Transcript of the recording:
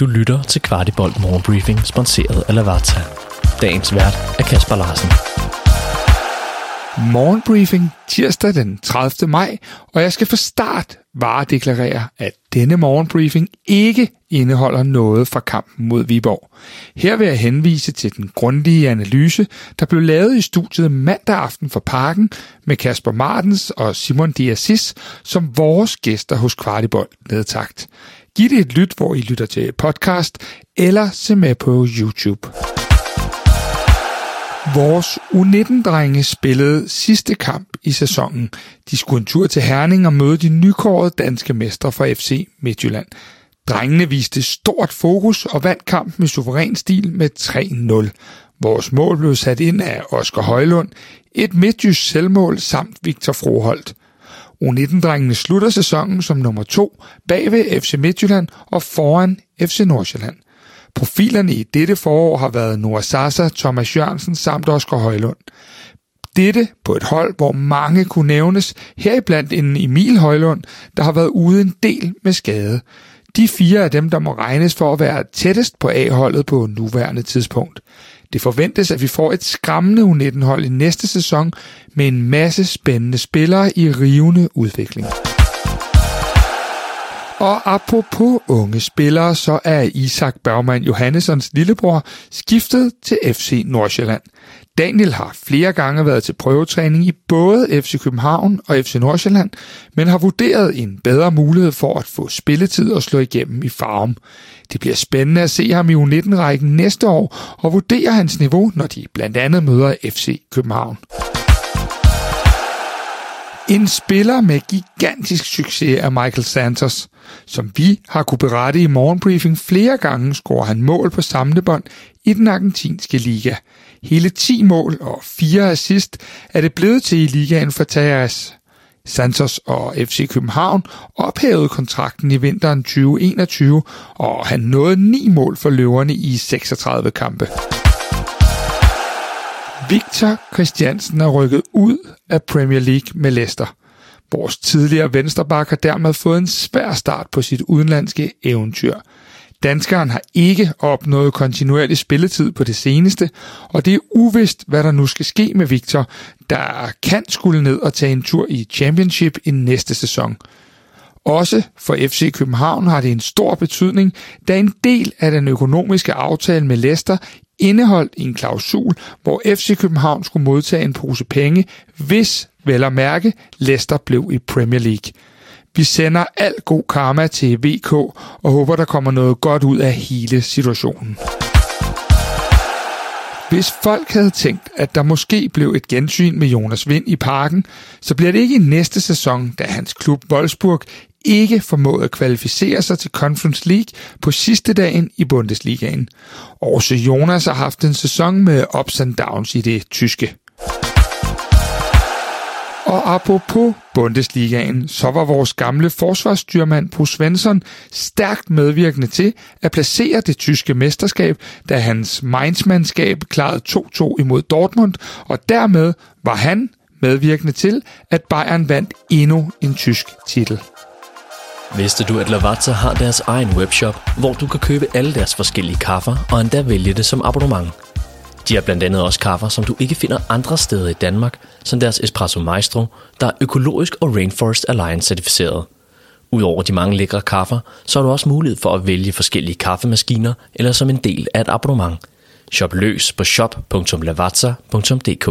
Du lytter til Kvartibold Morgenbriefing, sponsoreret af Lavazza. Dagens vært er Kasper Larsen. Morgenbriefing tirsdag den 30. maj, og jeg skal fra start varedeklarere, at denne morgenbriefing ikke indeholder noget fra kampen mod Viborg. Her vil jeg henvise til den grundige analyse, der blev lavet i studiet mandag aften for Parken med Kasper Martens og Simon Diasis som vores gæster hos Kvartibold Nedtakt. Giv det et lyt, hvor I lytter til podcast, eller se med på YouTube. Vores U19-drenge spillede sidste kamp i sæsonen. De skulle en tur til Herning og møde de nykårede danske mestre fra FC Midtjylland. Drengene viste stort fokus og vandt kampen i suveræn stil med 3-0. Vores mål blev sat ind af Oscar Højlund, et midtjysk selvmål samt Victor Froholt. U19-drengene slutter sæsonen som nummer 2 bagved FC Midtjylland og foran FC Nordsjælland. Profilerne i dette forår har været Noah Sasser, Thomas Jørgensen samt Oscar Højlund. Dette på et hold, hvor mange kunne nævnes, heriblandt en Emil Højlund, der har været ude en del med skade. De fire af dem, der må regnes for at være tættest på A-holdet på nuværende tidspunkt. Det forventes, at vi får et skræmmende U19-hold i næste sæson med en masse spændende spillere i rivende udvikling. Og apropos unge spillere, så er Isak Bergman Johannessons lillebror skiftet til FC Nordsjælland. Daniel har flere gange været til prøvetræning i både FC København og FC Nordsjælland, men har vurderet en bedre mulighed for at få spilletid og slå igennem i Farum. Det bliver spændende at se ham i U19-rækken næste år og vurdere hans niveau, når de blandt andet møder FC København. En spiller med gigantisk succes er Michael Santos. Som vi har kunne berette i morgenbriefing flere gange, scorer han mål på samlebånd i den argentinske liga. Hele 10 mål og 4 assist er det blevet til i ligaen for Terras. Santos og FC København ophævede kontrakten i vinteren 2021, og han nåede 9 mål for løverne i 36 kampe. Victor Christiansen er rykket ud af Premier League med Leicester. Vores tidligere vensterbak har dermed fået en svær start på sit udenlandske eventyr. Danskeren har ikke opnået kontinuerlig spilletid på det seneste, og det er uvist, hvad der nu skal ske med Victor, der kan skulle ned og tage en tur i Championship i næste sæson. Også for FC København har det en stor betydning, da en del af den økonomiske aftale med Leicester indeholdt en klausul, hvor FC København skulle modtage en pose penge, hvis, vel at mærke, Leicester blev i Premier League. Vi sender al god karma til VK og håber, der kommer noget godt ud af hele situationen. Hvis folk havde tænkt, at der måske blev et gensyn med Jonas Wind i Parken, så bliver det ikke i næste sæson, da hans klub Wolfsburg ikke formåede at kvalificere sig til Conference League på sidste dagen i Bundesligaen. Også Jonas har haft en sæson med ups and downs i det tyske. Og apropos Bundesligaen, så var vores gamle forsvarsstyrmand Bo Svensson stærkt medvirkende til at placere det tyske mesterskab, da hans Mainz-mandskab klarede 2-2 imod Dortmund, og dermed var han medvirkende til, at Bayern vandt endnu en tysk titel. Vidste du, at Lavazza har deres egen webshop, hvor du kan købe alle deres forskellige kaffer og endda vælge det som abonnement? De har blandt andet også kaffer, som du ikke finder andre steder i Danmark, som deres Espresso Maestro, der er økologisk og Rainforest Alliance certificeret. Udover de mange lækre kaffer, så har du også mulighed for at vælge forskellige kaffemaskiner eller som en del af et abonnement. Shop løs på shop.lavazza.dk.